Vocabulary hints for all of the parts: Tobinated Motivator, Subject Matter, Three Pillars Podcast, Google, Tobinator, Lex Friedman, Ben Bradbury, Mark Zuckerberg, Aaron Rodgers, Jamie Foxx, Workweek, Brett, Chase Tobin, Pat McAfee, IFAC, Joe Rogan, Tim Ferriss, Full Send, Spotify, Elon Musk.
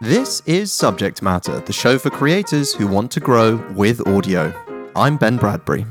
This is Subject Matter, the show for creators who want to grow with audio. I'm Ben Bradbury.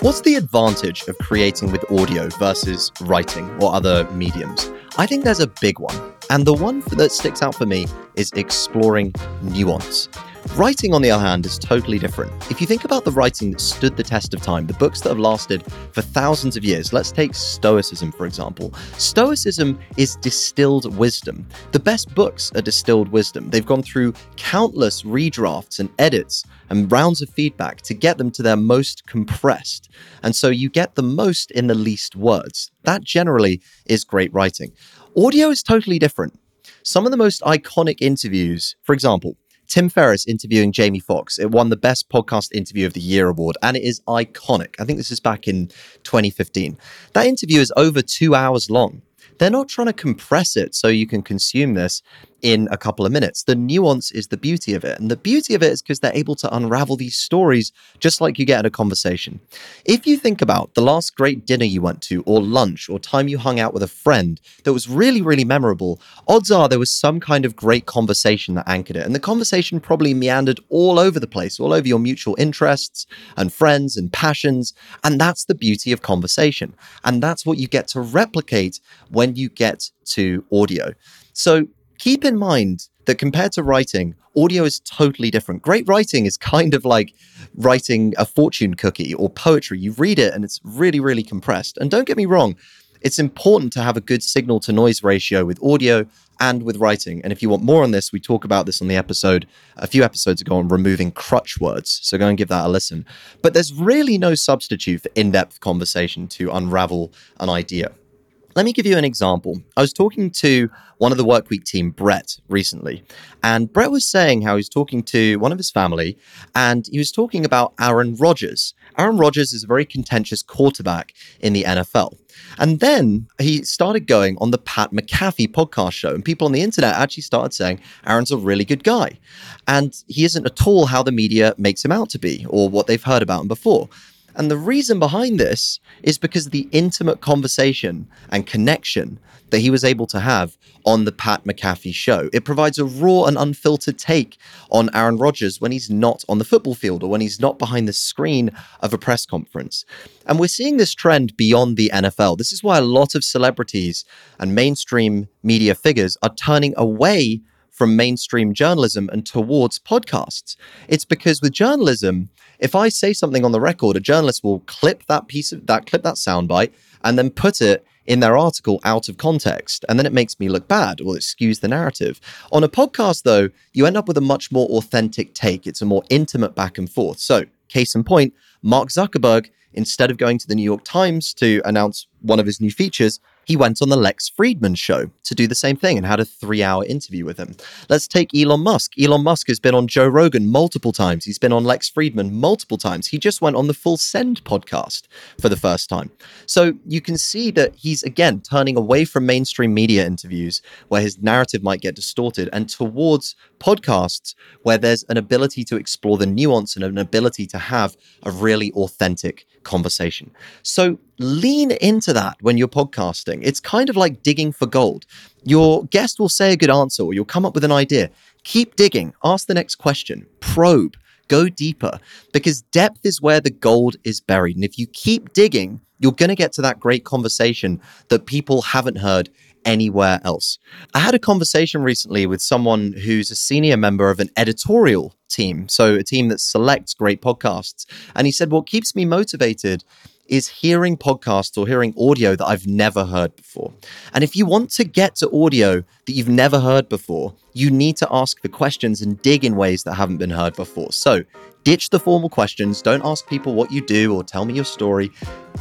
What's the advantage of creating with audio versus writing or other mediums? I think there's a big one, and the one that sticks out for me is exploring nuance. Writing, on the other hand, is totally different. If you think about the writing that stood the test of time, the books that have lasted for thousands of years, let's take Stoicism, for example. Stoicism is distilled wisdom. The best books are distilled wisdom. They've gone through countless redrafts and edits and rounds of feedback to get them to their most compressed. And so you get the most in the least words. That generally is great writing. Audio is totally different. Some of the most iconic interviews, for example, Tim Ferriss interviewing Jamie Foxx. It won the Best Podcast Interview of the Year award, and it is iconic. I think this is back in 2015. That interview is over 2 hours long. They're not trying to compress it so you can consume this in a couple of minutes. The nuance is the beauty of it. And the beauty of it is because they're able to unravel these stories just like you get in a conversation. If you think about the last great dinner you went to, or lunch, or time you hung out with a friend that was really, really memorable, odds are there was some kind of great conversation that anchored it. And the conversation probably meandered all over the place, all over your mutual interests and friends and passions. And that's the beauty of conversation. And that's what you get to replicate when you get to audio. So keep in mind that compared to writing, audio is totally different. Great writing is kind of like writing a fortune cookie or poetry. You read it and it's really, really compressed. And don't get me wrong, it's important to have a good signal to noise ratio with audio and with writing. And if you want more on this, we talk about this on the episode a few episodes ago on removing crutch words. So go and give that a listen. But there's really no substitute for in-depth conversation to unravel an idea. Let me give you an example. I was talking to one of the Workweek team, Brett, recently, and Brett was saying how he was talking to one of his family, and he was talking about Aaron Rodgers. Aaron Rodgers is a very contentious quarterback in the NFL. And then he started going on the Pat McAfee podcast show, and people on the internet actually started saying, Aaron's a really good guy, and he isn't at all how the media makes him out to be or what they've heard about him before. And the reason behind this is because of the intimate conversation and connection that he was able to have on the Pat McAfee show. It provides a raw and unfiltered take on Aaron Rodgers when he's not on the football field or when he's not behind the screen of a press conference. And we're seeing this trend beyond the NFL. This is why a lot of celebrities and mainstream media figures are turning away from mainstream journalism and towards podcasts. It's because with journalism, if I say something on the record, a journalist will clip that piece of that, clip that soundbite, and then put it in their article out of context. And then it makes me look bad or it skews the narrative. On a podcast, though, you end up with a much more authentic take. It's a more intimate back and forth. So case in point, Mark Zuckerberg, instead of going to the New York Times to announce one of his new features, he went on the Lex Friedman show to do the same thing and had a 3-hour interview with him. Let's take Elon Musk. Elon Musk has been on Joe Rogan multiple times. He's been on Lex Friedman multiple times. He just went on the Full Send podcast for the first time. So you can see that he's, again, turning away from mainstream media interviews where his narrative might get distorted and towards podcasts where there's an ability to explore the nuance and an ability to have a really authentic conversation. So lean into that when you're podcasting. It's kind of like digging for gold. Your guest will say a good answer or you'll come up with an idea. Keep digging. Ask the next question. Probe. Go deeper, because depth is where the gold is buried. And if you keep digging, you're going to get to that great conversation that people haven't heard anywhere else. I had a conversation recently with someone who's a senior member of an editorial team, so a team that selects great podcasts. And he said, what keeps me motivated is hearing podcasts or hearing audio that I've never heard before. And if you want to get to audio that you've never heard before, you need to ask the questions and dig in ways that haven't been heard before. So ditch the formal questions. Don't ask people what you do or tell me your story.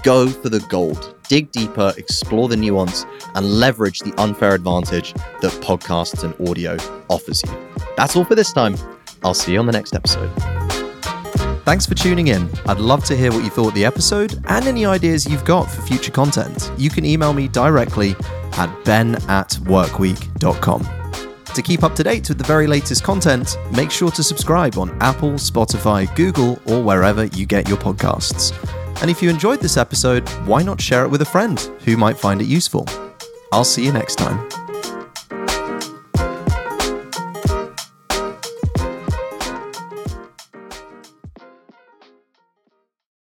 Go for the gold. Dig deeper, explore the nuance, and leverage the unfair advantage that podcasts and audio offers you. That's all for this time. I'll see you on the next episode. Thanks for tuning in. I'd love to hear what you thought of the episode and any ideas you've got for future content. You can email me directly at ben@workweek.com. To keep up to date with the very latest content, make sure to subscribe on Apple, Spotify, Google, or wherever you get your podcasts. And if you enjoyed this episode, why not share it with a friend who might find it useful? I'll see you next time.